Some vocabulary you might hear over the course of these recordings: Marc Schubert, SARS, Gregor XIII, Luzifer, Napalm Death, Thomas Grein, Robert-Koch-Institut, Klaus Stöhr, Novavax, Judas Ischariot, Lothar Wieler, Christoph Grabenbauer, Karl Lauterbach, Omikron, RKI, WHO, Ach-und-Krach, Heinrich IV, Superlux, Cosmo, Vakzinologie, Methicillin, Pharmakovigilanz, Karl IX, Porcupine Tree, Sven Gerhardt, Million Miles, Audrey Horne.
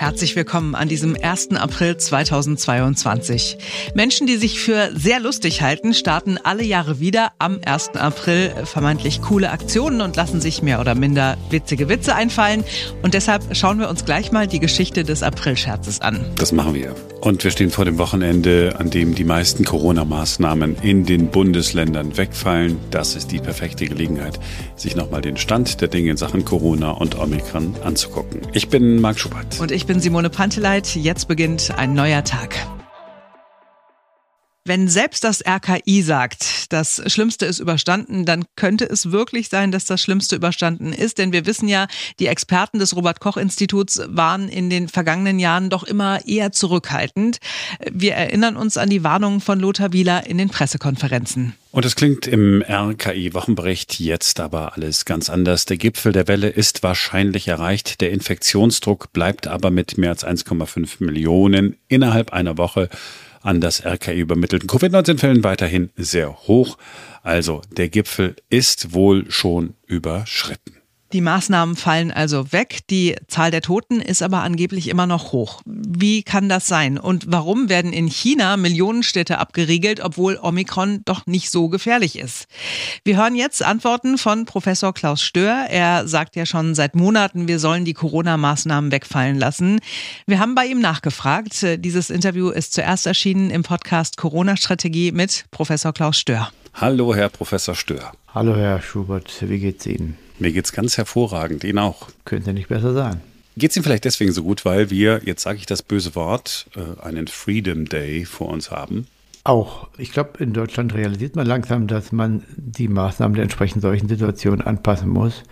Herzlich willkommen an diesem 1. April 2022. Menschen, die sich für sehr lustig halten, starten alle Jahre wieder am 1. April vermeintlich coole Aktionen und lassen sich mehr oder minder witzige Witze einfallen. Und deshalb schauen wir uns gleich mal die Geschichte des Aprilscherzes an. Das machen wir. Und wir stehen vor dem Wochenende, an dem die meisten Corona-Maßnahmen in den Bundesländern wegfallen. Das ist die perfekte Gelegenheit, sich nochmal den Stand der Dinge in Sachen Corona und Omikron anzugucken. Ich bin Marc Schubert. Und ich bin Simone Panteleit. Jetzt beginnt ein neuer Tag. Wenn selbst das RKI sagt, das Schlimmste ist überstanden, dann könnte es wirklich sein, dass das Schlimmste überstanden ist. Denn wir wissen ja, die Experten des Robert-Koch-Instituts waren in den vergangenen Jahren doch immer eher zurückhaltend. Wir erinnern uns an die Warnungen von Lothar Wieler in den Pressekonferenzen. Und es klingt im RKI-Wochenbericht jetzt aber alles ganz anders. Der Gipfel der Welle ist wahrscheinlich erreicht. Der Infektionsdruck bleibt aber mit mehr als 1,5 Millionen innerhalb einer Woche an das RKI übermittelten Covid-19-Fällen weiterhin sehr hoch. Also der Gipfel ist wohl schon überschritten. Die Maßnahmen fallen also weg, die Zahl der Toten ist aber angeblich immer noch hoch. Wie kann das sein? Und warum werden in China Millionenstädte abgeriegelt, obwohl Omikron doch nicht so gefährlich ist? Wir hören jetzt Antworten von Professor Klaus Stöhr. Er sagt ja schon seit Monaten, wir sollen die Corona-Maßnahmen wegfallen lassen. Wir haben bei ihm nachgefragt. Dieses Interview ist zuerst erschienen im Podcast Corona-Strategie mit Professor Klaus Stöhr. Hallo, Herr Professor Stöhr. Hallo, Herr Schubert. Wie geht's Ihnen? Mir geht's ganz hervorragend, Ihnen auch. Könnte nicht besser sein. Geht's Ihnen vielleicht deswegen so gut, weil wir, jetzt sage ich das böse Wort, einen Freedom Day vor uns haben? Auch. Ich glaube, in Deutschland realisiert man langsam, dass man die Maßnahmen der entsprechend solchen Situationen anpassen muss.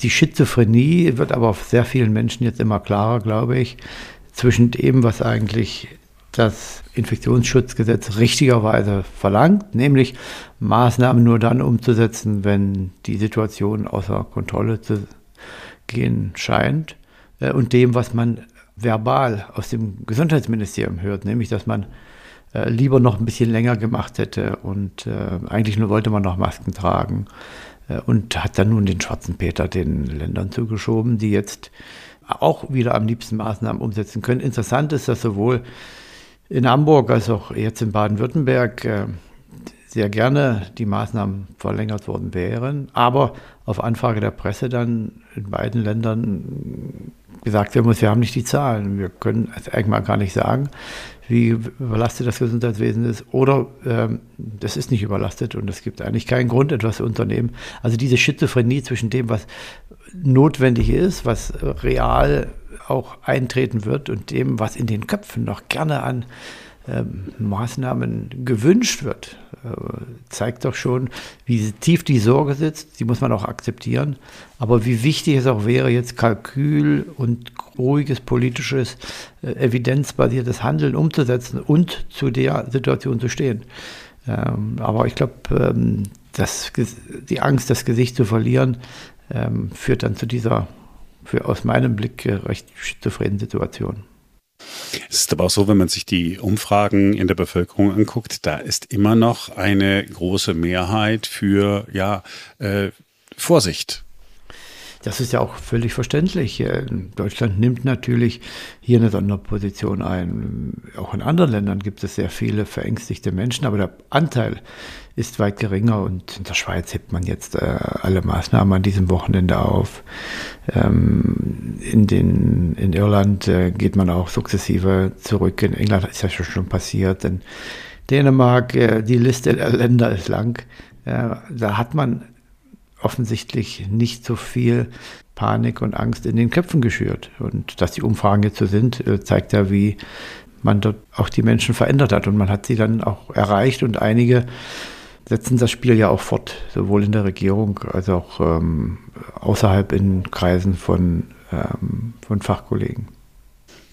Die Schizophrenie wird aber auf sehr vielen Menschen jetzt immer klarer, glaube ich, zwischen dem, was eigentlich das Infektionsschutzgesetz richtigerweise verlangt, nämlich Maßnahmen nur dann umzusetzen, wenn die Situation außer Kontrolle zu gehen scheint, und dem, was man verbal aus dem Gesundheitsministerium hört, nämlich dass man lieber noch ein bisschen länger gemacht hätte und eigentlich nur wollte man noch Masken tragen und hat dann nun den schwarzen Peter den Ländern zugeschoben, die jetzt auch wieder am liebsten Maßnahmen umsetzen können. Interessant ist, dass sowohl in Hamburg als auch jetzt in Baden-Württemberg sehr gerne die Maßnahmen verlängert worden wären, aber auf Anfrage der Presse dann in beiden Ländern gesagt werden muss, wir haben nicht die Zahlen, wir können es eigentlich gar nicht sagen, wie überlastet das Gesundheitswesen ist oder das ist nicht überlastet und es gibt eigentlich keinen Grund, etwas zu unternehmen. Also diese Schizophrenie zwischen dem, was notwendig ist, was real auch eintreten wird und dem, was in den Köpfen noch gerne an Maßnahmen gewünscht wird, zeigt doch schon, wie tief die Sorge sitzt. Die muss man auch akzeptieren. Aber wie wichtig es auch wäre, jetzt Kalkül und ruhiges politisches, evidenzbasiertes Handeln umzusetzen und zu der Situation zu stehen. Aber ich glaube, die Angst, das Gesicht zu verlieren, führt dann zu dieser, aus meinem Blick, recht schizophrenen Situation. Es ist aber auch so, wenn man sich die Umfragen in der Bevölkerung anguckt, da ist immer noch eine große Mehrheit für Vorsicht. Das ist ja auch völlig verständlich. Deutschland nimmt natürlich hier eine Sonderposition ein. Auch in anderen Ländern gibt es sehr viele verängstigte Menschen, aber der Anteil ist weit geringer und in der Schweiz hebt man jetzt alle Maßnahmen an diesem Wochenende auf. In Irland geht man auch sukzessive zurück. In England ist das schon passiert. In Dänemark, die Liste der Länder ist lang. Da hat man offensichtlich nicht so viel Panik und Angst in den Köpfen geschürt. Und dass die Umfragen jetzt so sind, zeigt ja, wie man dort auch die Menschen verändert hat. Und man hat sie dann auch erreicht. Und einige setzen das Spiel ja auch fort, sowohl in der Regierung als auch außerhalb in Kreisen von Fachkollegen.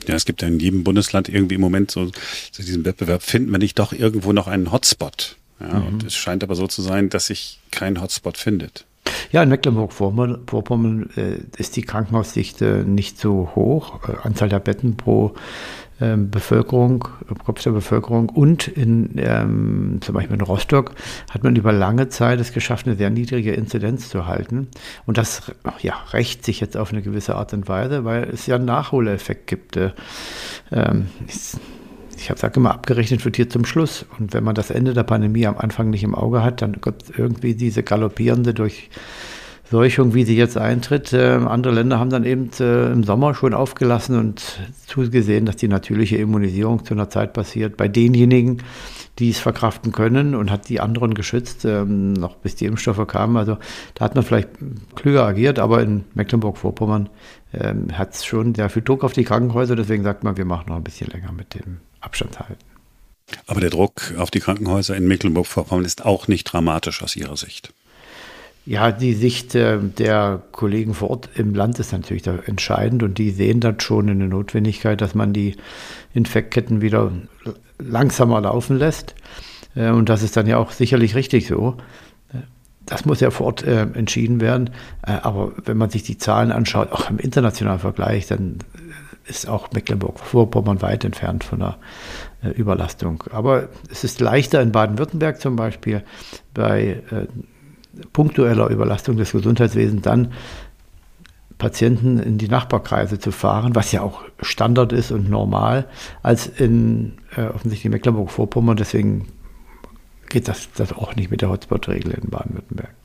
Ja, es gibt ja in jedem Bundesland irgendwie im Moment so zu diesem Wettbewerb, finden wir nicht doch irgendwo noch einen Hotspot? Ja, und es scheint aber so zu sein, dass sich kein Hotspot findet. Ja, in Mecklenburg-Vorpommern ist die Krankenhausdichte nicht so hoch. Anzahl der Betten pro Bevölkerung, Kopf der Bevölkerung. Und in, zum Beispiel in Rostock hat man über lange Zeit es geschafft, eine sehr niedrige Inzidenz zu halten. Und das rächt sich jetzt auf eine gewisse Art und Weise, weil es ja einen Nachholeffekt gibt. Ich sage immer, abgerechnet wird hier zum Schluss. Und wenn man das Ende der Pandemie am Anfang nicht im Auge hat, dann gibt es irgendwie diese galoppierende Durchseuchung, wie sie jetzt eintritt. Andere Länder haben dann eben im Sommer schon aufgelassen und zugesehen, dass die natürliche Immunisierung zu einer Zeit passiert. Bei denjenigen, die es verkraften können, und hat die anderen geschützt, noch bis die Impfstoffe kamen. Also da hat man vielleicht klüger agiert, aber in Mecklenburg-Vorpommern hat es schon sehr viel Druck auf die Krankenhäuser. Deswegen sagt man, wir machen noch ein bisschen länger mit dem Abstand halten. Aber der Druck auf die Krankenhäuser in Mecklenburg-Vorpommern ist auch nicht dramatisch aus Ihrer Sicht? Ja, die Sicht der Kollegen vor Ort im Land ist natürlich da entscheidend, und die sehen das schon in der Notwendigkeit, dass man die Infektketten wieder langsamer laufen lässt, und das ist dann ja auch sicherlich richtig so. Das muss ja vor Ort entschieden werden, aber wenn man sich die Zahlen anschaut, auch im internationalen Vergleich, dann ist auch Mecklenburg-Vorpommern weit entfernt von einer Überlastung. Aber es ist leichter in Baden-Württemberg zum Beispiel bei punktueller Überlastung des Gesundheitswesens dann Patienten in die Nachbarkreise zu fahren, was ja auch Standard ist und normal, als in offensichtlich Mecklenburg-Vorpommern. Deswegen geht das auch nicht mit der Hotspot-Regel in Baden-Württemberg.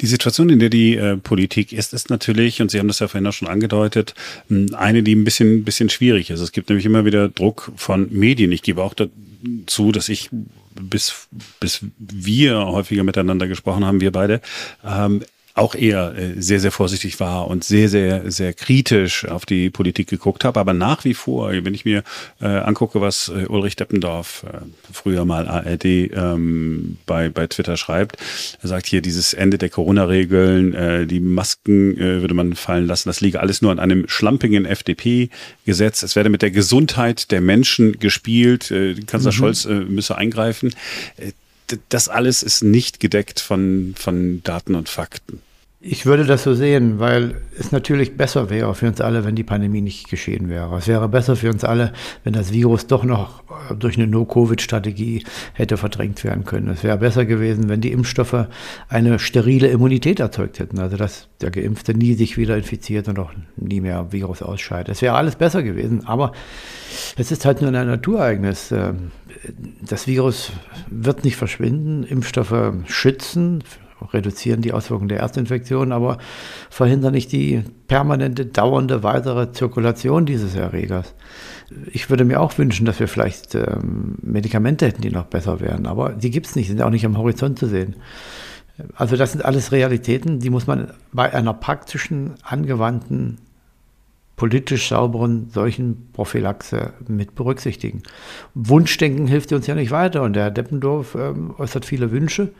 Die Situation, in der die Politik ist natürlich, und Sie haben das ja vorhin auch schon angedeutet, eine, die ein bisschen schwierig ist. Es gibt nämlich immer wieder Druck von Medien. Ich gebe auch dazu, dass ich bis wir häufiger miteinander gesprochen haben, wir beide, auch eher sehr, sehr vorsichtig war und sehr, sehr, sehr kritisch auf die Politik geguckt habe. Aber nach wie vor, wenn ich mir angucke, was Ulrich Deppendorf, früher mal ARD, bei Twitter schreibt, er sagt hier, dieses Ende der Corona-Regeln, die Masken würde man fallen lassen, das liege alles nur an einem schlampigen FDP-Gesetz. Es werde mit der Gesundheit der Menschen gespielt. Kanzler Scholz müsse eingreifen. Das alles ist nicht gedeckt von Daten und Fakten. Ich würde das so sehen, weil es natürlich besser wäre für uns alle, wenn die Pandemie nicht geschehen wäre. Es wäre besser für uns alle, wenn das Virus doch noch durch eine No-Covid-Strategie hätte verdrängt werden können. Es wäre besser gewesen, wenn die Impfstoffe eine sterile Immunität erzeugt hätten, also dass der Geimpfte nie sich wieder infiziert und auch nie mehr Virus ausscheidet. Es wäre alles besser gewesen, aber es ist halt nur ein Naturereignis. Das Virus wird nicht verschwinden, Impfstoffe schützen, reduzieren die Auswirkungen der Erstinfektion, aber verhindern nicht die permanente, dauernde, weitere Zirkulation dieses Erregers. Ich würde mir auch wünschen, dass wir vielleicht Medikamente hätten, die noch besser wären, aber die gibt es nicht, sind auch nicht am Horizont zu sehen. Also das sind alles Realitäten, die muss man bei einer praktischen, angewandten, politisch sauberen solchen Prophylaxe mit berücksichtigen. Wunschdenken hilft uns ja nicht weiter, und der Herr Deppendorf äußert viele Wünsche,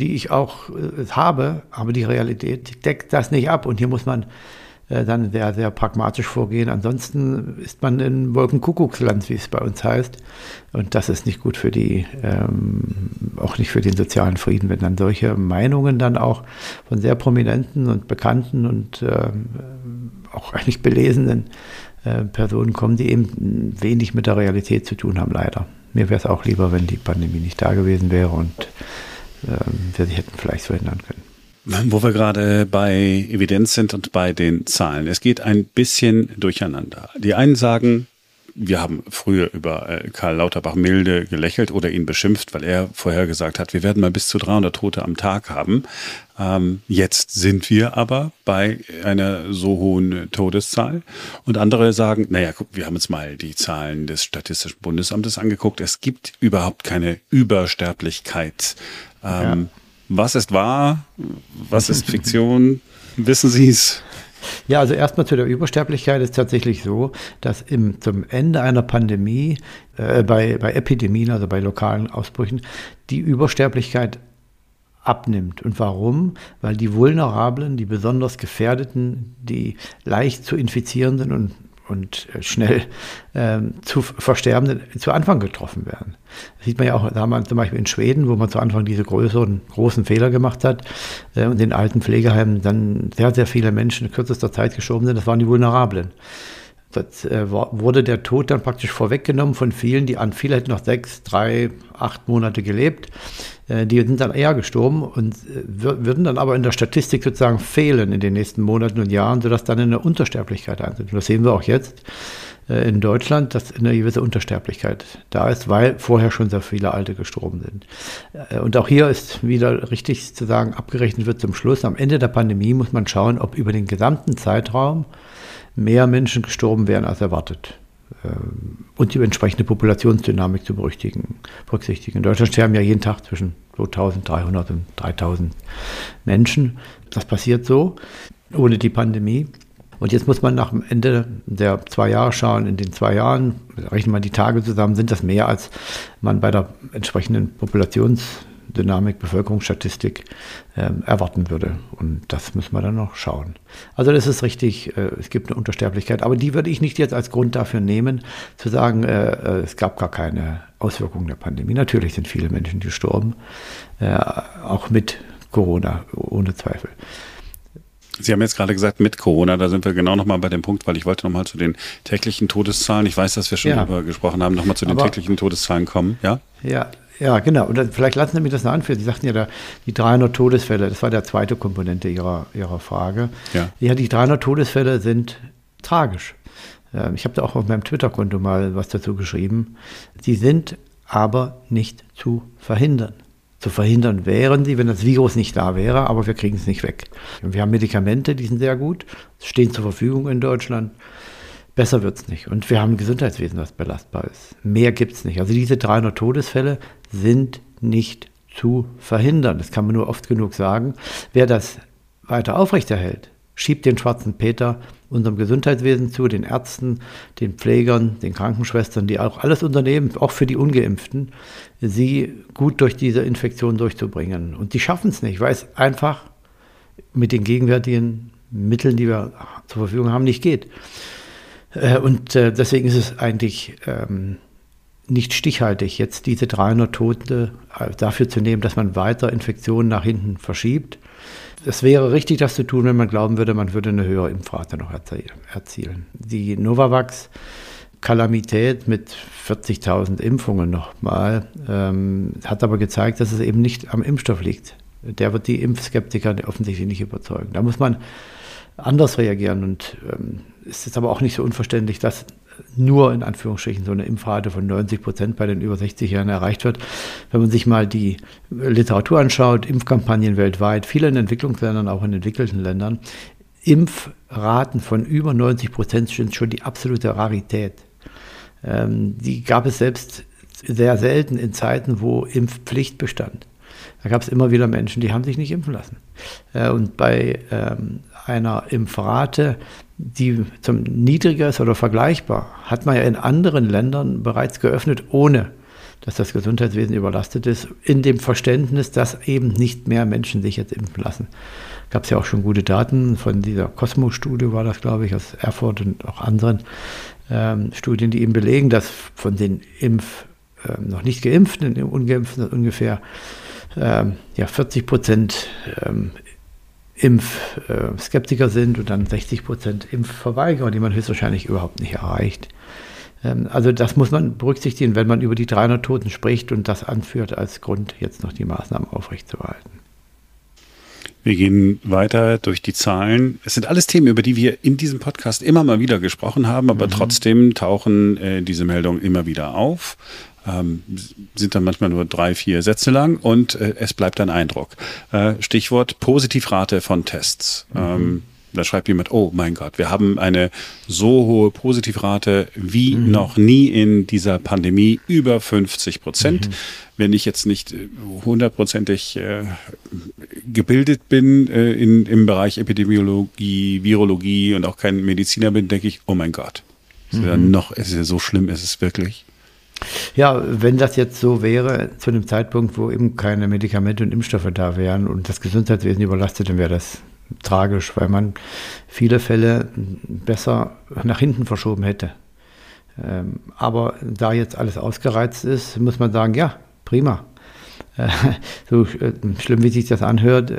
die ich auch habe, aber die Realität deckt das nicht ab, und hier muss man dann sehr, sehr pragmatisch vorgehen. Ansonsten ist man in Wolkenkuckucksland, wie es bei uns heißt, und das ist nicht gut für die, auch nicht für den sozialen Frieden, wenn dann solche Meinungen dann auch von sehr prominenten und bekannten und auch eigentlich belesenen Personen kommen, die eben wenig mit der Realität zu tun haben, leider. Mir wäre es auch lieber, wenn die Pandemie nicht da gewesen wäre und wir sie hätten vielleicht verhindern können. Wo wir gerade bei Evidenz sind und bei den Zahlen. Es geht ein bisschen durcheinander. Die einen sagen, wir haben früher über Karl Lauterbach milde gelächelt oder ihn beschimpft, weil er vorher gesagt hat, wir werden mal bis zu 300 Tote am Tag haben. Jetzt sind wir aber bei einer so hohen Todeszahl. Und andere sagen, naja, guck, wir haben uns mal die Zahlen des Statistischen Bundesamtes angeguckt. Es gibt überhaupt keine Übersterblichkeit. Ja. Was ist wahr? Was ist Fiktion? Wissen Sie es? Ja, also erstmal zu der Übersterblichkeit ist tatsächlich so, dass zum Ende einer Pandemie, bei Epidemien, also bei lokalen Ausbrüchen, die Übersterblichkeit abnimmt. Und warum? Weil die Vulnerablen, die besonders Gefährdeten, die leicht zu infizierenden und und schnell zu Versterbenden zu Anfang getroffen werden. Das sieht man ja auch damals zum Beispiel in Schweden, wo man zu Anfang diese großen Fehler gemacht hat und in alten Pflegeheimen dann sehr, sehr viele Menschen in kürzester Zeit geschoben sind. Das waren die Vulnerablen. Das wurde der Tod dann praktisch vorweggenommen von vielen, die an viele hätten noch 6, 3, 8 Monate gelebt. Die sind dann eher gestorben und würden dann aber in der Statistik sozusagen fehlen in den nächsten Monaten und Jahren, sodass dann eine Untersterblichkeit eintritt. Und das sehen wir auch jetzt in Deutschland, dass eine gewisse Untersterblichkeit da ist, weil vorher schon sehr viele Alte gestorben sind. Und auch hier ist wieder richtig zu sagen, abgerechnet wird zum Schluss. Am Ende der Pandemie muss man schauen, ob über den gesamten Zeitraum mehr Menschen gestorben wären als erwartet und die entsprechende Populationsdynamik zu berücksichtigen. In Deutschland sterben ja jeden Tag zwischen 2.300 und 3.000 Menschen. Das passiert so, ohne die Pandemie. Und jetzt muss man nach dem Ende der 2 Jahre schauen. In den 2 Jahren, rechnen wir die Tage zusammen, sind das mehr, als man bei der entsprechenden Populationsdynamik, Bevölkerungsstatistik erwarten würde. Und das müssen wir dann noch schauen. Also das ist richtig, es gibt eine Untersterblichkeit, aber die würde ich nicht jetzt als Grund dafür nehmen, zu sagen, es gab gar keine Auswirkungen der Pandemie. Natürlich sind viele Menschen gestorben, auch mit Corona, ohne Zweifel. Sie haben jetzt gerade gesagt, mit Corona, da sind wir genau nochmal bei dem Punkt, weil ich wollte nochmal zu den täglichen Todeszahlen, ich weiß, dass wir schon darüber gesprochen haben, nochmal zu den täglichen Todeszahlen kommen. Ja, genau. Und dann, vielleicht lassen Sie mich das noch anführen. Sie sagten ja, die 300 Todesfälle, das war der zweite Komponente Ihrer Frage. Ja, die 300 Todesfälle sind tragisch. Ich habe da auch auf meinem Twitter-Konto mal was dazu geschrieben. Sie sind aber nicht zu verhindern. Zu verhindern wären sie, wenn das Virus nicht da wäre, aber wir kriegen es nicht weg. Wir haben Medikamente, die sind sehr gut, stehen zur Verfügung in Deutschland. Besser wird es nicht. Und wir haben ein Gesundheitswesen, das belastbar ist. Mehr gibt es nicht. Also diese 300 Todesfälle sind nicht zu verhindern. Das kann man nur oft genug sagen. Wer das weiter aufrechterhält, schiebt den schwarzen Peter unserem Gesundheitswesen zu, den Ärzten, den Pflegern, den Krankenschwestern, die auch alles unternehmen, auch für die Ungeimpften, sie gut durch diese Infektion durchzubringen. Und die schaffen es nicht, weil es einfach mit den gegenwärtigen Mitteln, die wir zur Verfügung haben, nicht geht. Und deswegen ist es eigentlich nicht stichhaltig, jetzt diese 300 Tote dafür zu nehmen, dass man weiter Infektionen nach hinten verschiebt. Es wäre richtig, das zu tun, wenn man glauben würde, man würde eine höhere Impfrate noch erzielen. Die Novavax-Kalamität mit 40.000 Impfungen nochmal hat aber gezeigt, dass es eben nicht am Impfstoff liegt. Der wird die Impfskeptiker offensichtlich nicht überzeugen. Da muss man anders reagieren und ist jetzt aber auch nicht so unverständlich, dass nur in Anführungsstrichen so eine Impfrate von 90% bei den über 60-Jährigen erreicht wird. Wenn man sich mal die Literatur anschaut, Impfkampagnen weltweit, viele in Entwicklungsländern, auch in entwickelten Ländern, Impfraten von über 90% sind schon die absolute Rarität. Die gab es selbst sehr selten in Zeiten, wo Impfpflicht bestand. Da gab es immer wieder Menschen, die haben sich nicht impfen lassen. Und bei einer Impfrate, die zum niedriger ist oder vergleichbar, hat man ja in anderen Ländern bereits geöffnet, ohne dass das Gesundheitswesen überlastet ist, in dem Verständnis, dass eben nicht mehr Menschen sich jetzt impfen lassen. Gab es ja auch schon gute Daten von dieser Cosmo-Studie, war das, glaube ich, aus Erfurt und auch anderen Studien, die eben belegen, dass von den noch nicht Geimpften, den Ungeimpften ungefähr 40% Impfskeptiker sind und dann 60% Impfverweigerer, die man höchstwahrscheinlich überhaupt nicht erreicht. Also das muss man berücksichtigen, wenn man über die 300 Toten spricht und das anführt als Grund, jetzt noch die Maßnahmen aufrechtzuerhalten. Wir gehen weiter durch die Zahlen. Es sind alles Themen, über die wir in diesem Podcast immer mal wieder gesprochen haben, aber trotzdem tauchen diese Meldungen immer wieder auf. Sind dann manchmal nur 3, 4 Sätze lang und es bleibt ein Eindruck. Stichwort Positivrate von Tests. Da schreibt jemand, oh mein Gott, wir haben eine so hohe Positivrate wie noch nie in dieser Pandemie, über 50%. Wenn ich jetzt nicht hundertprozentig gebildet bin im Bereich Epidemiologie, Virologie und auch kein Mediziner bin, denke ich, oh mein Gott, so schlimm ist es wirklich. Ja, wenn das jetzt so wäre, zu einem Zeitpunkt, wo eben keine Medikamente und Impfstoffe da wären und das Gesundheitswesen überlastet, dann wäre das tragisch, weil man viele Fälle besser nach hinten verschoben hätte. Aber da jetzt alles ausgereizt ist, muss man sagen, ja, prima. So schlimm, wie sich das anhört,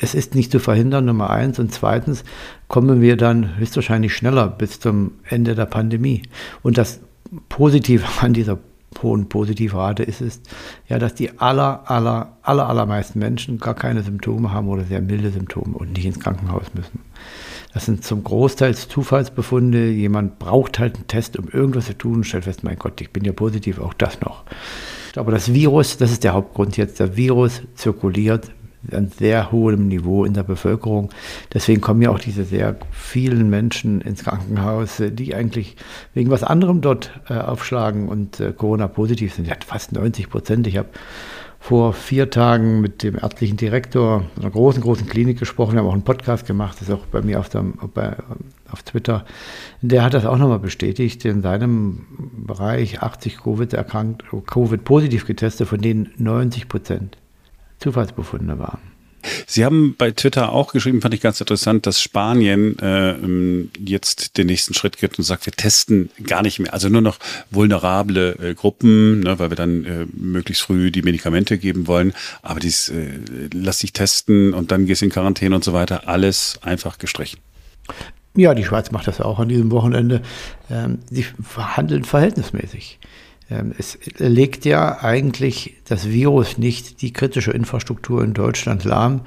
es ist nicht zu verhindern, Nummer eins. Und zweitens kommen wir dann höchstwahrscheinlich schneller bis zum Ende der Pandemie. Und das Positive an dieser hohen Positivrate ist ja, dass die allermeisten Menschen gar keine Symptome haben oder sehr milde Symptome und nicht ins Krankenhaus müssen. Das sind zum Großteil Zufallsbefunde. Jemand braucht halt einen Test, um irgendwas zu tun und stellt fest, mein Gott, ich bin ja positiv, auch das noch. Aber das Virus, das ist der Hauptgrund jetzt, der Virus zirkuliert an sehr hohem Niveau in der Bevölkerung. Deswegen kommen ja auch diese sehr vielen Menschen ins Krankenhaus, die eigentlich wegen was anderem dort aufschlagen und Corona-positiv sind. Ja, fast 90%. Ich habe vor 4 Tagen mit dem ärztlichen Direktor einer großen Klinik gesprochen. Wir haben auch einen Podcast gemacht, das ist auch bei mir auf Twitter. Der hat das auch nochmal bestätigt. In seinem Bereich 80 Covid-positiv getestet, von denen 90% Zufallsbefunde waren. Sie haben bei Twitter auch geschrieben, fand ich ganz interessant, dass Spanien jetzt den nächsten Schritt geht und sagt, wir testen gar nicht mehr, also nur noch vulnerable Gruppen, ne, weil wir dann möglichst früh die Medikamente geben wollen, aber dies lass dich testen und dann gehst in Quarantäne und so weiter, alles einfach gestrichen. Ja, die Schweiz macht das auch an diesem Wochenende. Sie handeln verhältnismäßig. Es legt ja eigentlich das Virus nicht die kritische Infrastruktur in Deutschland lahm,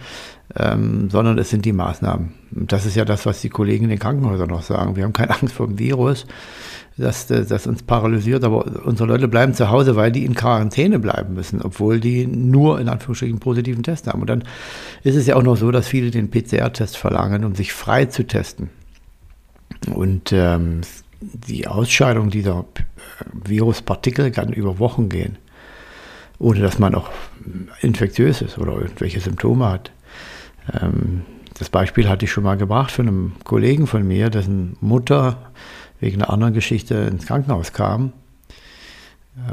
sondern es sind die Maßnahmen. Das ist ja das, was die Kollegen in den Krankenhäusern noch sagen. Wir haben keine Angst vor dem Virus, das uns paralysiert, aber unsere Leute bleiben zu Hause, weil die in Quarantäne bleiben müssen, obwohl die nur in Anführungsstrichen positiven Test haben. Und dann ist es ja auch noch so, dass viele den PCR-Test verlangen, um sich frei zu testen. Und die Ausscheidung dieser Viruspartikel kann über Wochen gehen, ohne dass man auch infektiös ist oder irgendwelche Symptome hat. Das Beispiel hatte ich schon mal gebracht von einem Kollegen von mir, dessen Mutter wegen einer anderen Geschichte ins Krankenhaus kam.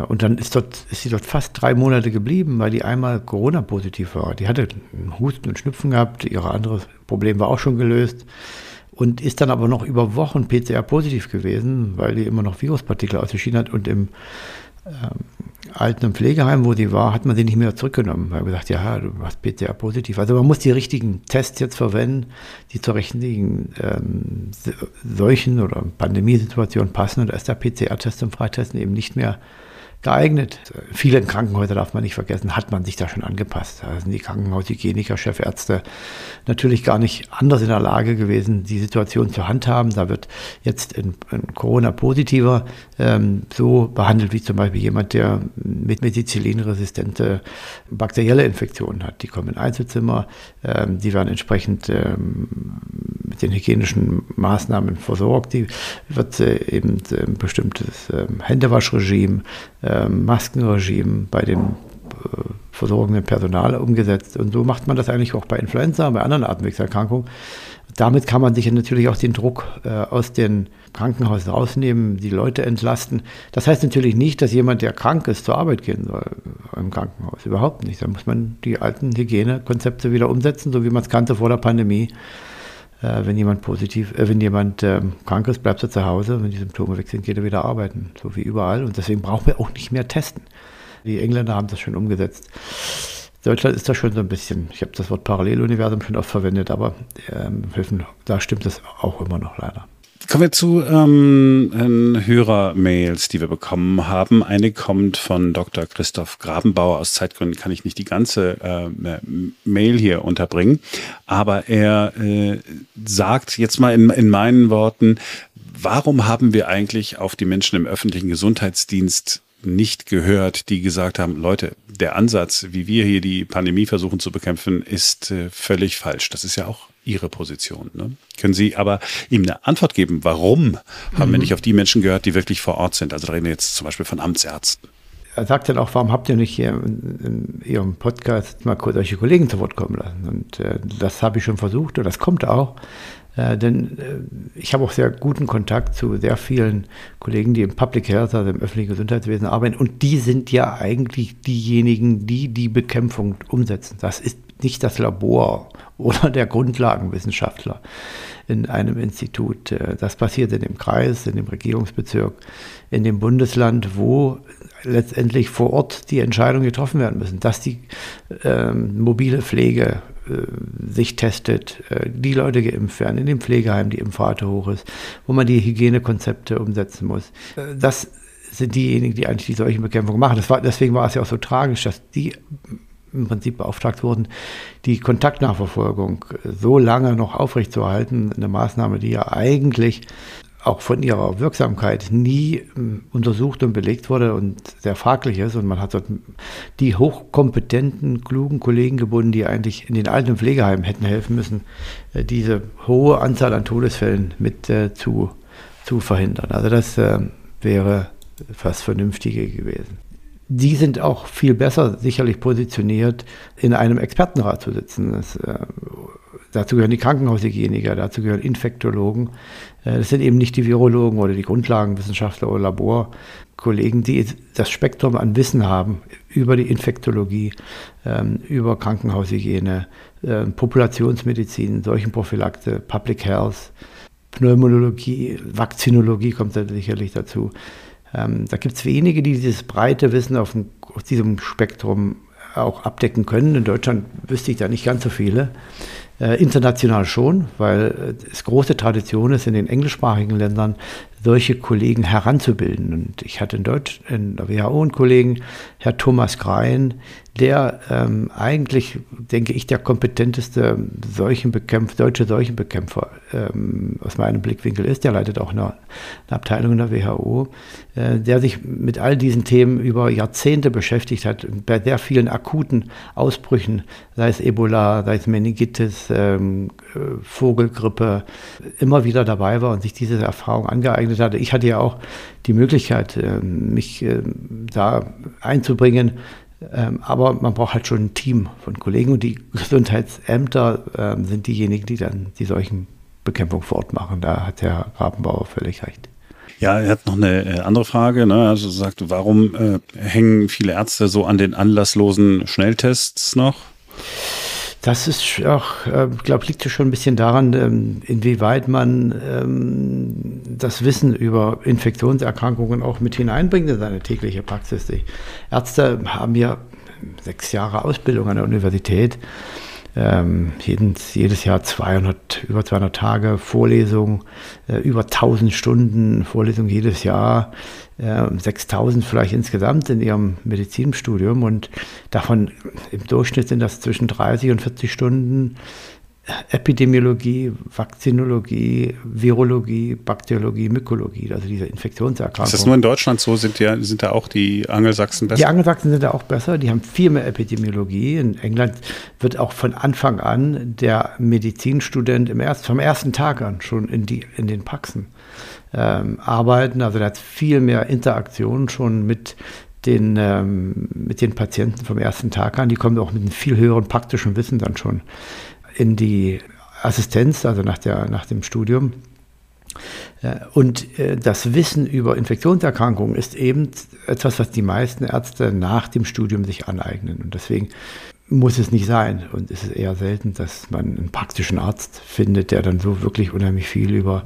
Und dann ist sie dort fast 3 Monate geblieben, weil die einmal Corona-positiv war. Die hatte Husten und Schnupfen gehabt, ihr anderes Problem war auch schon gelöst. Und ist dann aber noch über Wochen PCR-positiv gewesen, weil die immer noch Viruspartikel ausgeschieden hat. Und im Alten- und Pflegeheim, wo sie war, hat man sie nicht mehr zurückgenommen. Man hat gesagt, ja, du warst PCR-positiv. Also man muss die richtigen Tests jetzt verwenden, die zur richtigen Seuchen- oder Pandemiesituation passen. Und da ist der PCR-Test zum Freitesten eben nicht mehr geeignet. Viele Krankenhäuser, darf man nicht vergessen, hat man sich da schon angepasst. Da sind die Krankenhaushygieniker, Chefärzte natürlich gar nicht anders in der Lage gewesen, die Situation zu handhaben. Da wird jetzt ein Corona-Positiver so behandelt, wie zum Beispiel jemand, der mit Methicillin-resistente bakterielle Infektionen hat. Die kommen in Einzelzimmer, die werden entsprechend mit den hygienischen Maßnahmen versorgt. Die wird eben ein bestimmtes Händewaschregime, Maskenregime bei dem versorgenden Personal umgesetzt. Und so macht man das eigentlich auch bei Influenza, bei anderen Atemwegserkrankungen. Damit kann man sich natürlich auch den Druck aus den Krankenhäusern rausnehmen, die Leute entlasten. Das heißt natürlich nicht, dass jemand, der krank ist, zur Arbeit gehen soll im Krankenhaus. Überhaupt nicht. Da muss man die alten Hygienekonzepte wieder umsetzen, so wie man es kannte vor der Pandemie. Wenn jemand krank ist, bleibt er zu Hause. Wenn die Symptome weg sind, geht er wieder arbeiten, so wie überall. Und deswegen brauchen wir auch nicht mehr testen. Die Engländer haben das schon umgesetzt. Deutschland ist das schon so ein bisschen, ich habe das Wort Paralleluniversum schon oft verwendet, aber da stimmt das auch immer noch leider. Kommen wir zu Hörer-Mails, die wir bekommen haben. Eine kommt von Dr. Christoph Grabenbauer. Aus Zeitgründen kann ich nicht die ganze Mail hier unterbringen. Aber er sagt jetzt mal in meinen Worten, warum haben wir eigentlich auf die Menschen im öffentlichen Gesundheitsdienst nicht gehört, die gesagt haben, Leute, der Ansatz, wie wir hier die Pandemie versuchen zu bekämpfen, ist völlig falsch. Das ist ja auch Ihre Position. Ne? Können Sie aber ihm eine Antwort geben, warum haben wir nicht auf die Menschen gehört, die wirklich vor Ort sind? Also da reden wir jetzt zum Beispiel von Amtsärzten. Er sagt dann auch, warum habt ihr nicht hier in Ihrem Podcast mal kurz solche Kollegen zu Wort kommen lassen? Und das habe ich schon versucht und das kommt auch. Denn ich habe auch sehr guten Kontakt zu sehr vielen Kollegen, die im Public Health, also im öffentlichen Gesundheitswesen arbeiten. Und die sind ja eigentlich diejenigen, die die Bekämpfung umsetzen. Das ist nicht das Labor oder der Grundlagenwissenschaftler in einem Institut. Das passiert in dem Kreis, in dem Regierungsbezirk, in dem Bundesland, wo letztendlich vor Ort die Entscheidungen getroffen werden müssen, dass die mobile Pflege sich testet, die Leute geimpft werden, in dem Pflegeheim die Impfrate hoch ist, wo man die Hygienekonzepte umsetzen muss. Das sind diejenigen, die eigentlich die Seuchenbekämpfung machen. Deswegen war es ja auch so tragisch, dass die im Prinzip beauftragt wurden, die Kontaktnachverfolgung so lange noch aufrechtzuerhalten, eine Maßnahme, die ja eigentlich auch von ihrer Wirksamkeit nie untersucht und belegt wurde und sehr fraglich ist. Und man hat dort die hochkompetenten, klugen Kollegen gebunden, die eigentlich in den alten Pflegeheimen hätten helfen müssen, diese hohe Anzahl an Todesfällen mit zu verhindern. Also das wäre fast vernünftiger gewesen. Die sind auch viel besser sicherlich positioniert, in einem Expertenrat zu sitzen. Dazu gehören die Krankenhaushygieniker, dazu gehören Infektologen. Das sind eben nicht die Virologen oder die Grundlagenwissenschaftler oder Laborkollegen, die das Spektrum an Wissen haben über die Infektologie, über Krankenhaushygiene, Populationsmedizin, Seuchenprophylaxe, Public Health, Pneumonologie, Vakzinologie kommt da sicherlich dazu. Da gibt es wenige, die dieses breite Wissen auf diesem Spektrum auch abdecken können. In Deutschland wüsste ich da nicht ganz so viele. International schon, weil es große Tradition ist, in den englischsprachigen Ländern solche Kollegen heranzubilden. Und ich hatte in der WHO einen Kollegen, Herr Thomas Grein, der eigentlich, denke ich, der kompetenteste deutsche Seuchenbekämpfer aus meinem Blickwinkel ist. Der leitet auch eine Abteilung in der WHO, der sich mit all diesen Themen über Jahrzehnte beschäftigt hat, und bei sehr vielen akuten Ausbrüchen, sei es Ebola, sei es Meningitis, Vogelgrippe, immer wieder dabei war und sich diese Erfahrung angeeignet hatte. Ich hatte ja auch die Möglichkeit, mich da einzubringen, aber man braucht halt schon ein Team von Kollegen und die Gesundheitsämter sind diejenigen, die dann die Seuchenbekämpfung vor Ort machen. Da hat Herr Grabenbauer völlig recht. Ja, er hat noch eine andere Frage, ne? Also sagt, warum hängen viele Ärzte so an den anlasslosen Schnelltests noch? Das ist auch, glaube ich, liegt schon ein bisschen daran, inwieweit man das Wissen über Infektionserkrankungen auch mit hineinbringt in seine tägliche Praxis. Die Ärzte haben ja 6 Jahre Ausbildung an der Universität, jedes Jahr über 200 Tage Vorlesung, über 1000 Stunden Vorlesung jedes Jahr, 6000 vielleicht insgesamt in ihrem Medizinstudium, und davon im Durchschnitt sind das zwischen 30 und 40 Stunden Epidemiologie, Vakzinologie, Virologie, Bakteriologie, Mykologie, also diese Infektionserkrankungen. Ist das nur in Deutschland so? Sind da auch die Angelsachsen besser? Die Angelsachsen sind da auch besser, die haben viel mehr Epidemiologie. In England wird auch von Anfang an der Medizinstudent vom ersten Tag an schon in den Praxen arbeiten. Also da hat viel mehr Interaktion schon mit den Patienten vom ersten Tag an. Die kommen auch mit einem viel höheren praktischen Wissen dann schon in die Assistenz, also nach dem Studium. Und das Wissen über Infektionserkrankungen ist eben etwas, was die meisten Ärzte nach dem Studium sich aneignen. Und deswegen muss es nicht sein. Und es ist eher selten, dass man einen praktischen Arzt findet, der dann so wirklich unheimlich viel über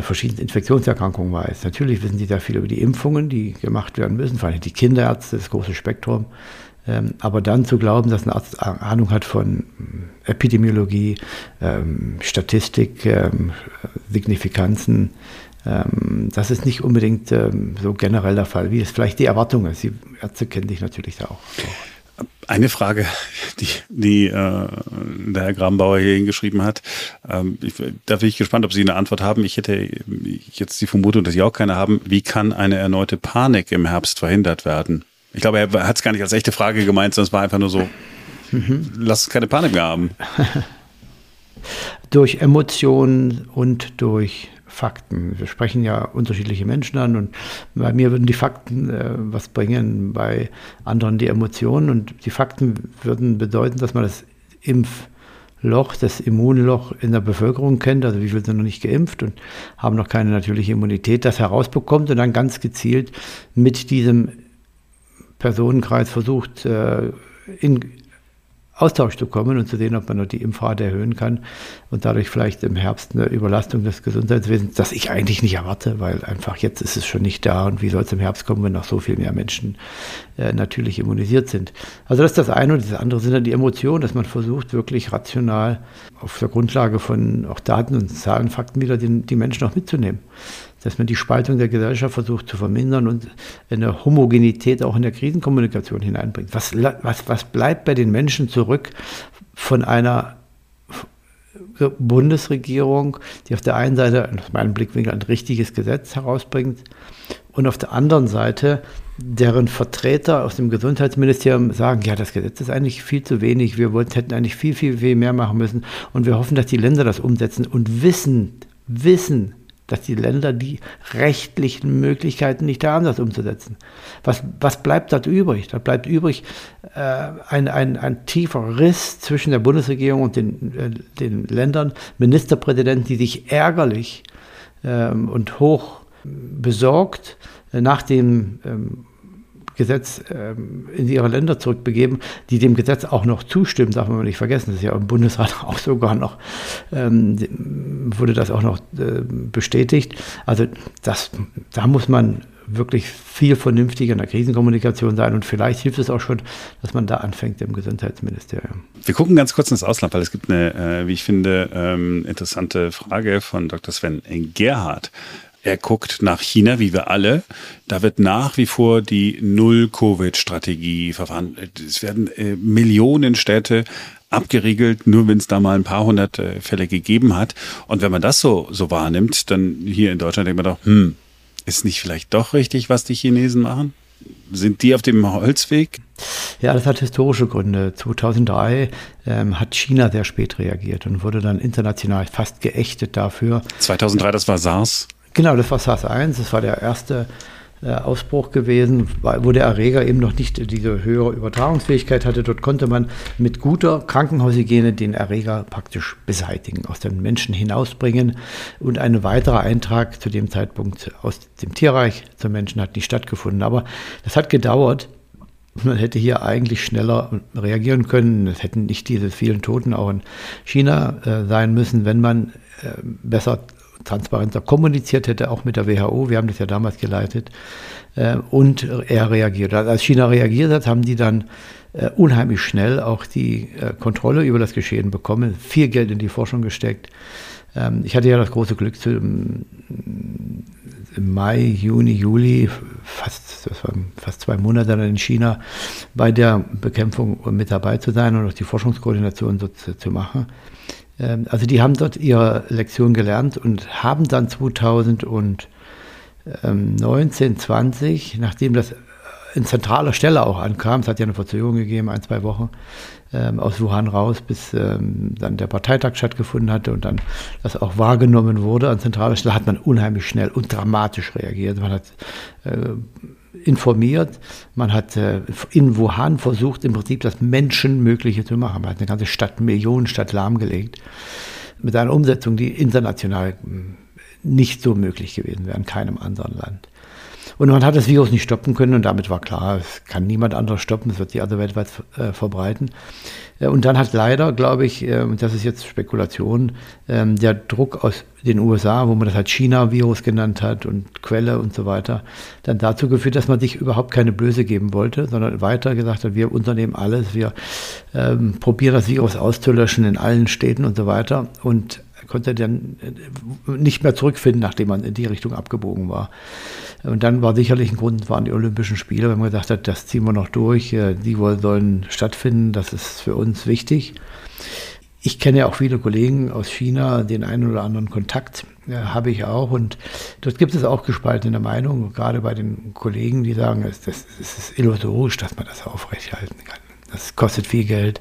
verschiedene Infektionserkrankungen weiß. Natürlich wissen sie da viel über die Impfungen, die gemacht werden müssen, vor allem die Kinderärzte, das große Spektrum. Aber dann zu glauben, dass ein Arzt Ahnung hat von Epidemiologie, Statistik, Signifikanzen, das ist nicht unbedingt so generell der Fall, wie es vielleicht die Erwartung ist. Die Ärzte kennen sich natürlich da auch. Eine Frage, die der Herr Grabenbauer hier hingeschrieben hat. Da bin ich gespannt, ob Sie eine Antwort haben. Ich hätte jetzt die Vermutung, dass Sie auch keine haben. Wie kann eine erneute Panik im Herbst verhindert werden? Ich glaube, er hat es gar nicht als echte Frage gemeint, sondern es war einfach nur so, lass uns keine Panik mehr haben. Durch Emotionen und durch Fakten. Wir sprechen ja unterschiedliche Menschen an und bei mir würden die Fakten was bringen, bei anderen die Emotionen, und die Fakten würden bedeuten, dass man das Impf Loch, das Immunloch in der Bevölkerung kennt, also wie viele sind noch nicht geimpft und haben noch keine natürliche Immunität, das herausbekommt und dann ganz gezielt mit diesem Personenkreis versucht, in Austausch zu kommen und zu sehen, ob man noch die Impfrate erhöhen kann und dadurch vielleicht im Herbst eine Überlastung des Gesundheitswesens, das ich eigentlich nicht erwarte, weil einfach jetzt ist es schon nicht da und wie soll es im Herbst kommen, wenn noch so viel mehr Menschen natürlich immunisiert sind. Also das ist das eine und das andere sind dann die Emotionen, dass man versucht wirklich rational auf der Grundlage von auch Daten und Zahlen, Fakten wieder die Menschen auch mitzunehmen. Dass man die Spaltung der Gesellschaft versucht zu vermindern und eine Homogenität auch in der Krisenkommunikation hineinbringt. Was bleibt bei den Menschen zurück von einer Bundesregierung, die auf der einen Seite aus meinem Blickwinkel ein richtiges Gesetz herausbringt und auf der anderen Seite deren Vertreter aus dem Gesundheitsministerium sagen, ja, das Gesetz ist eigentlich viel zu wenig, wir hätten eigentlich viel, viel, viel mehr machen müssen und wir hoffen, dass die Länder das umsetzen und wissen, dass die Länder die rechtlichen Möglichkeiten nicht haben, das umzusetzen. Was bleibt dort übrig? Da bleibt übrig ein tiefer Riss zwischen der Bundesregierung und den Ländern. Ministerpräsidenten, die sich ärgerlich und hoch besorgt nach dem Gesetz in ihre Länder zurückbegeben, die dem Gesetz auch noch zustimmen, darf man nicht vergessen. Das ist ja im Bundesrat auch sogar noch, wurde das auch noch bestätigt. Also da muss man wirklich viel vernünftiger in der Krisenkommunikation sein und vielleicht hilft es auch schon, dass man da anfängt im Gesundheitsministerium. Wir gucken ganz kurz ins Ausland, weil es gibt eine, wie ich finde, interessante Frage von Dr. Sven Gerhardt. Er guckt nach China, wie wir alle. Da wird nach wie vor die Null-Covid-Strategie verhandelt. Es werden Millionen Städte abgeriegelt, nur wenn es da mal ein paar hundert Fälle gegeben hat. Und wenn man das so wahrnimmt, dann hier in Deutschland denkt man doch, ist nicht vielleicht doch richtig, was die Chinesen machen? Sind die auf dem Holzweg? Ja, das hat historische Gründe. 2003 hat China sehr spät reagiert und wurde dann international fast geächtet dafür. 2003, das war SARS? Genau, das war SARS 1, das war der erste Ausbruch gewesen, wo der Erreger eben noch nicht diese höhere Übertragungsfähigkeit hatte. Dort konnte man mit guter Krankenhaushygiene den Erreger praktisch beseitigen, aus den Menschen hinausbringen. Und ein weiterer Eintrag zu dem Zeitpunkt aus dem Tierreich zum Menschen hat nicht stattgefunden. Aber das hat gedauert. Man hätte hier eigentlich schneller reagieren können. Es hätten nicht diese vielen Toten auch in China sein müssen, wenn man besser transparenter kommuniziert hätte, auch mit der WHO, wir haben das ja damals geleitet, und er reagiert. Als China reagiert hat, haben die dann unheimlich schnell auch die Kontrolle über das Geschehen bekommen, viel Geld in die Forschung gesteckt. Ich hatte ja das große Glück, im Mai, Juni, Juli, das waren fast 2 Monate dann in China, bei der Bekämpfung mit dabei zu sein und auch die Forschungskoordination so zu machen. Also die haben dort ihre Lektion gelernt und haben dann 2019, 20, nachdem das in zentraler Stelle auch ankam, es hat ja eine Verzögerung gegeben, 1, 2 Wochen, aus Wuhan raus, bis dann der Parteitag stattgefunden hatte und dann das auch wahrgenommen wurde an zentraler Stelle, hat man unheimlich schnell und dramatisch reagiert. Man hat informiert, man hat in Wuhan versucht, im Prinzip das Menschenmögliche zu machen. Man hat eine ganze Stadt, Millionenstadt lahmgelegt, mit einer Umsetzung, die international nicht so möglich gewesen wäre, in keinem anderen Land. Und man hat das Virus nicht stoppen können und damit war klar, es kann niemand anderes stoppen, es wird sich also weltweit verbreiten. Und dann hat leider, glaube ich, und das ist jetzt Spekulation, der Druck aus den USA, wo man das halt China-Virus genannt hat und Quelle und so weiter, dann dazu geführt, dass man sich überhaupt keine Blöße geben wollte, sondern weiter gesagt hat, wir unternehmen alles, wir probieren das Virus auszulöschen in allen Städten und so weiter und konnte dann nicht mehr zurückfinden, nachdem man in die Richtung abgebogen war. Und dann war sicherlich ein Grund, waren die Olympischen Spiele, wenn man gesagt hat, das ziehen wir noch durch, die sollen stattfinden, das ist für uns wichtig. Ich kenne ja auch viele Kollegen aus China, den einen oder anderen Kontakt habe ich auch und dort gibt es auch gespaltene Meinungen, gerade bei den Kollegen, die sagen, es ist illusorisch, dass man das aufrechterhalten kann. Das kostet viel Geld.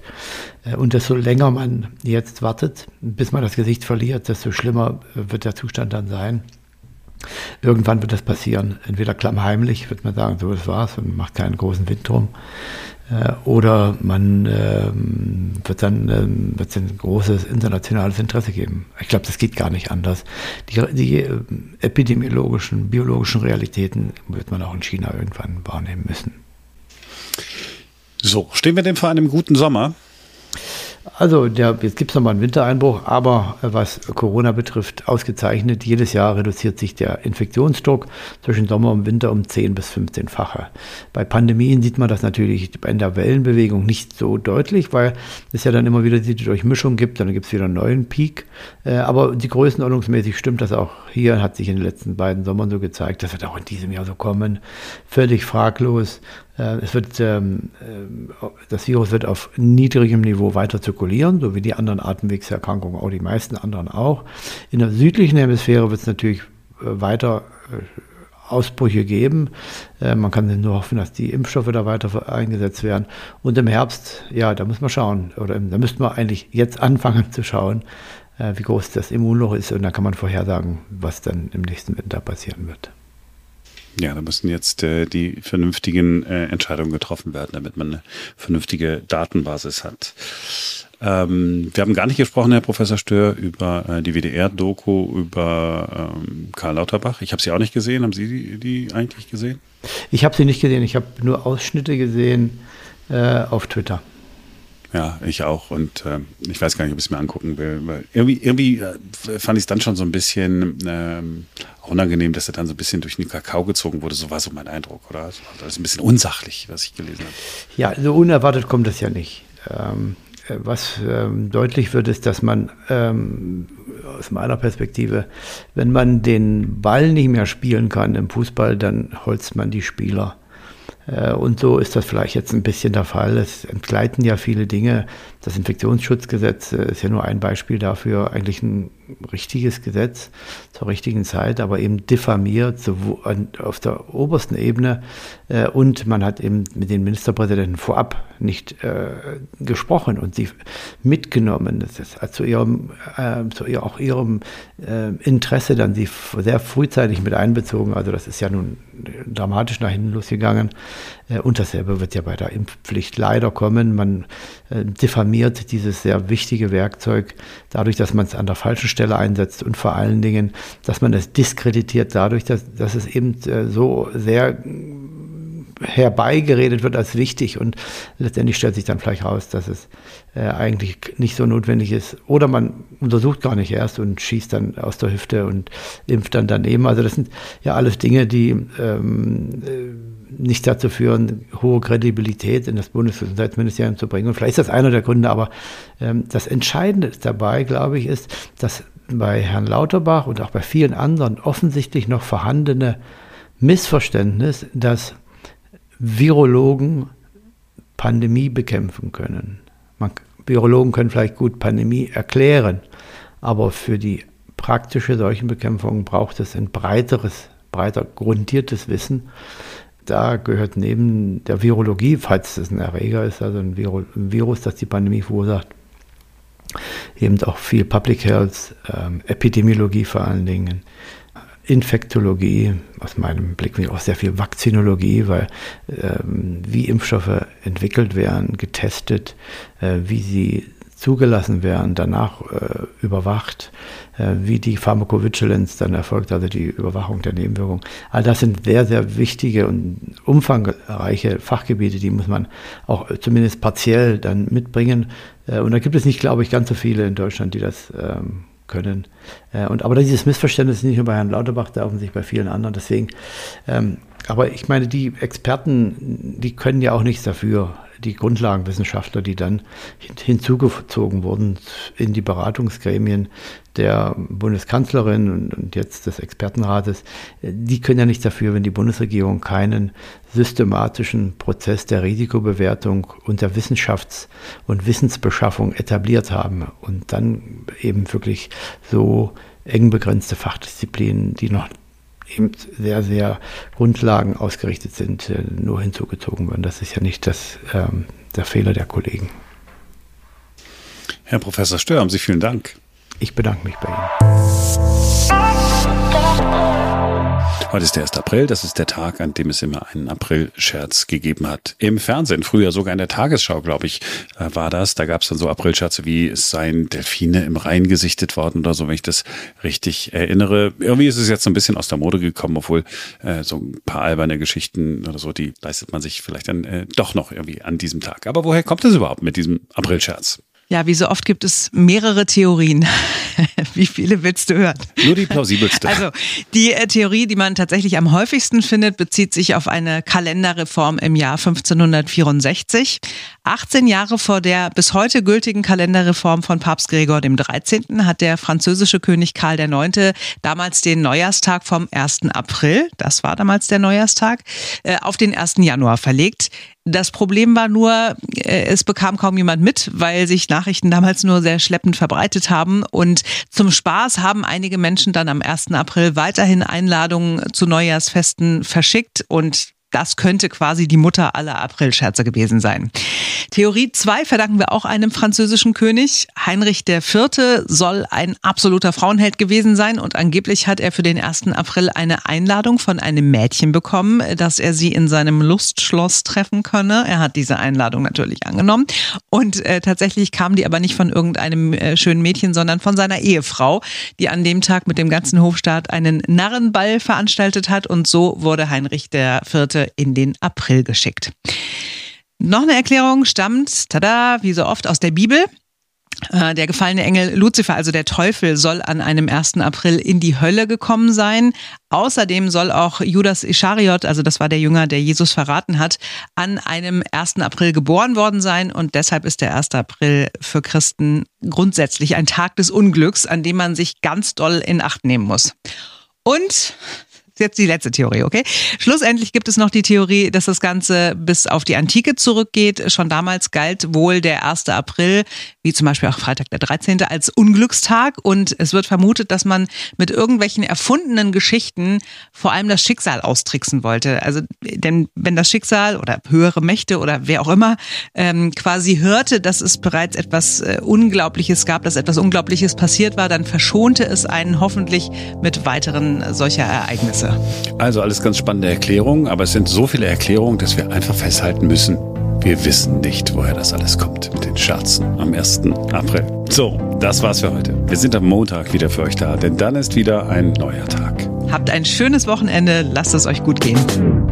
Und desto länger man jetzt wartet, bis man das Gesicht verliert, desto schlimmer wird der Zustand dann sein. Irgendwann wird das passieren. Entweder klammheimlich wird man sagen, so, das war's, und macht keinen großen Wind drum. Oder man wird dann ein großes internationales Interesse geben. Ich glaube, das geht gar nicht anders. Die epidemiologischen, biologischen Realitäten wird man auch in China irgendwann wahrnehmen müssen. So, stehen wir denn vor einem guten Sommer? Also jetzt gibt es nochmal einen Wintereinbruch, aber was Corona betrifft, ausgezeichnet. Jedes Jahr reduziert sich der Infektionsdruck zwischen Sommer und Winter um 10- bis 15-fache. Bei Pandemien sieht man das natürlich in der Wellenbewegung nicht so deutlich, weil es ja dann immer wieder die Durchmischung gibt, dann gibt es wieder einen neuen Peak. Aber die größenordnungsmäßig stimmt das auch hier, hat sich in den letzten beiden Sommern so gezeigt. Das wird auch in diesem Jahr so kommen, völlig fraglos. Das Virus wird auf niedrigem Niveau weiter zirkulieren, so wie die anderen Atemwegserkrankungen, auch die meisten anderen auch. In der südlichen Hemisphäre wird es natürlich weiter Ausbrüche geben. Man kann nur hoffen, dass die Impfstoffe da weiter eingesetzt werden. Und im Herbst, ja, da muss man schauen, oder da müsste man eigentlich jetzt anfangen zu schauen, wie groß das Immunloch ist. Und dann kann man vorhersagen, was dann im nächsten Winter passieren wird. Ja, da müssen jetzt die vernünftigen Entscheidungen getroffen werden, damit man eine vernünftige Datenbasis hat. Wir haben gar nicht gesprochen, Herr Professor Stöhr, über die WDR-Doku, über Karl Lauterbach. Ich habe sie auch nicht gesehen. Haben Sie die eigentlich gesehen? Ich habe sie nicht gesehen. Ich habe nur Ausschnitte gesehen auf Twitter. Ja, ich auch. Und ich weiß gar nicht, ob ich es mir angucken will. Weil irgendwie fand ich es dann schon so ein bisschen unangenehm, dass er dann so ein bisschen durch den Kakao gezogen wurde. So war so mein Eindruck, oder? Das war ein bisschen unsachlich, was ich gelesen habe. Ja, so unerwartet kommt das ja nicht. Was deutlich wird, ist, dass man aus meiner Perspektive, wenn man den Ball nicht mehr spielen kann im Fußball, dann holzt man die Spieler. Und so ist das vielleicht jetzt ein bisschen der Fall. Es entgleiten ja viele Dinge. Das Infektionsschutzgesetz ist ja nur ein Beispiel dafür. Eigentlich ein richtiges Gesetz zur richtigen Zeit, aber eben diffamiert auf der obersten Ebene. Und man hat eben mit den Ministerpräsidenten vorab nicht gesprochen und sie mitgenommen. Das ist also zu ihrem Interesse dann sie sehr frühzeitig mit einbezogen. Also das ist ja nun dramatisch nach hinten losgegangen. Und dasselbe wird ja bei der Impfpflicht leider kommen. Man diffamiert dieses sehr wichtige Werkzeug dadurch, dass man es an der falschen Stelle einsetzt und vor allen Dingen, dass man es diskreditiert dadurch, dass es eben so sehr herbeigeredet wird als wichtig und letztendlich stellt sich dann vielleicht raus, dass es eigentlich nicht so notwendig ist oder man untersucht gar nicht erst und schießt dann aus der Hüfte und impft dann daneben. Also das sind ja alles Dinge, die nicht dazu führen, hohe Kredibilität in das Bundesgesundheitsministerium zu bringen. Und vielleicht ist das einer der Gründe, aber das Entscheidende dabei, glaube ich, ist, dass bei Herrn Lauterbach und auch bei vielen anderen offensichtlich noch vorhandene Missverständnis, dass Virologen Pandemie bekämpfen können. Virologen können vielleicht gut Pandemie erklären, aber für die praktische Seuchenbekämpfung braucht es ein breiter grundiertes Wissen. Da gehört neben der Virologie, falls es ein Erreger ist, also ein Virus, das die Pandemie verursacht, eben auch viel Public Health, Epidemiologie vor allen Dingen, Infektologie, aus meinem Blickwinkel auch sehr viel Vakzinologie, weil wie Impfstoffe entwickelt werden, getestet, wie sie zugelassen werden, danach überwacht, wie die Pharmakovigilanz dann erfolgt, also die Überwachung der Nebenwirkungen. All das sind sehr, sehr wichtige und umfangreiche Fachgebiete, die muss man auch zumindest partiell dann mitbringen. Und da gibt es nicht, glaube ich, ganz so viele in Deutschland, die das können. Aber dieses Missverständnis ist nicht nur bei Herrn Lauterbach, da offensichtlich bei vielen anderen. Deswegen, aber ich meine, die Experten, die können ja auch nichts dafür. Die Grundlagenwissenschaftler, die dann hinzugezogen wurden in die Beratungsgremien der Bundeskanzlerin und jetzt des Expertenrates, die können ja nichts dafür, wenn die Bundesregierung keinen systematischen Prozess der Risikobewertung und der Wissenschafts- und Wissensbeschaffung etabliert haben und dann eben wirklich so eng begrenzte Fachdisziplinen, die noch eben sehr, sehr Grundlagen ausgerichtet sind, nur hinzugezogen werden. Das ist ja nicht der Fehler der Kollegen. Herr Professor Stöhr, haben Sie vielen Dank. Ich bedanke mich bei Ihnen. Heute ist der 1. April, das ist der Tag, an dem es immer einen April-Scherz gegeben hat. Im Fernsehen, früher sogar in der Tagesschau, glaube ich, war das. Da gab es dann so April-Scherze wie, es seien Delfine im Rhein gesichtet worden oder so, wenn ich das richtig erinnere. Irgendwie ist es jetzt so ein bisschen aus der Mode gekommen, obwohl so ein paar alberne Geschichten oder so, die leistet man sich vielleicht dann doch noch irgendwie an diesem Tag. Aber woher kommt es überhaupt mit diesem April-Scherz? Ja, wie so oft gibt es mehrere Theorien. Wie viele willst du hören? Nur die plausibelste. Also die Theorie, die man tatsächlich am häufigsten findet, bezieht sich auf eine Kalenderreform im Jahr 1564. 18 Jahre vor der bis heute gültigen Kalenderreform von Papst Gregor XIII. Hat der französische König Karl IX. Damals den Neujahrstag vom 1. April, das war damals der Neujahrstag, auf den 1. Januar verlegt. Das Problem war nur, es bekam kaum jemand mit, weil sich Nachrichten damals nur sehr schleppend verbreitet haben. Und zum Spaß haben einige Menschen dann am 1. April weiterhin Einladungen zu Neujahrsfesten verschickt. Und das könnte quasi die Mutter aller Aprilscherze gewesen sein. Theorie 2 verdanken wir auch einem französischen König. Heinrich IV. Soll ein absoluter Frauenheld gewesen sein und angeblich hat er für den 1. April eine Einladung von einem Mädchen bekommen, dass er sie in seinem Lustschloss treffen könne. Er hat diese Einladung natürlich angenommen und tatsächlich kam die aber nicht von irgendeinem schönen Mädchen, sondern von seiner Ehefrau, die an dem Tag mit dem ganzen Hofstaat einen Narrenball veranstaltet hat und so wurde Heinrich IV. In den April geschickt. Noch eine Erklärung stammt, tada, wie so oft aus der Bibel. Der gefallene Engel Luzifer, also der Teufel, soll an einem 1. April in die Hölle gekommen sein. Außerdem soll auch Judas Ischariot, also das war der Jünger, der Jesus verraten hat, an einem 1. April geboren worden sein. Und deshalb ist der 1. April für Christen grundsätzlich ein Tag des Unglücks, an dem man sich ganz doll in Acht nehmen muss. Und jetzt die letzte Theorie, okay? Schlussendlich gibt es noch die Theorie, dass das Ganze bis auf die Antike zurückgeht. Schon damals galt wohl der 1. April, wie zum Beispiel auch Freitag der 13., als Unglückstag. Und es wird vermutet, dass man mit irgendwelchen erfundenen Geschichten vor allem das Schicksal austricksen wollte. Also, denn wenn das Schicksal oder höhere Mächte oder wer auch immer quasi hörte, dass es bereits etwas Unglaubliches gab, dass etwas Unglaubliches passiert war, dann verschonte es einen hoffentlich mit weiteren solcher Ereignisse. Also alles ganz spannende Erklärungen, aber es sind so viele Erklärungen, dass wir einfach festhalten müssen, wir wissen nicht, woher das alles kommt mit den Scherzen am 1. April. So, das war's für heute. Wir sind am Montag wieder für euch da, denn dann ist wieder ein neuer Tag. Habt ein schönes Wochenende, lasst es euch gut gehen.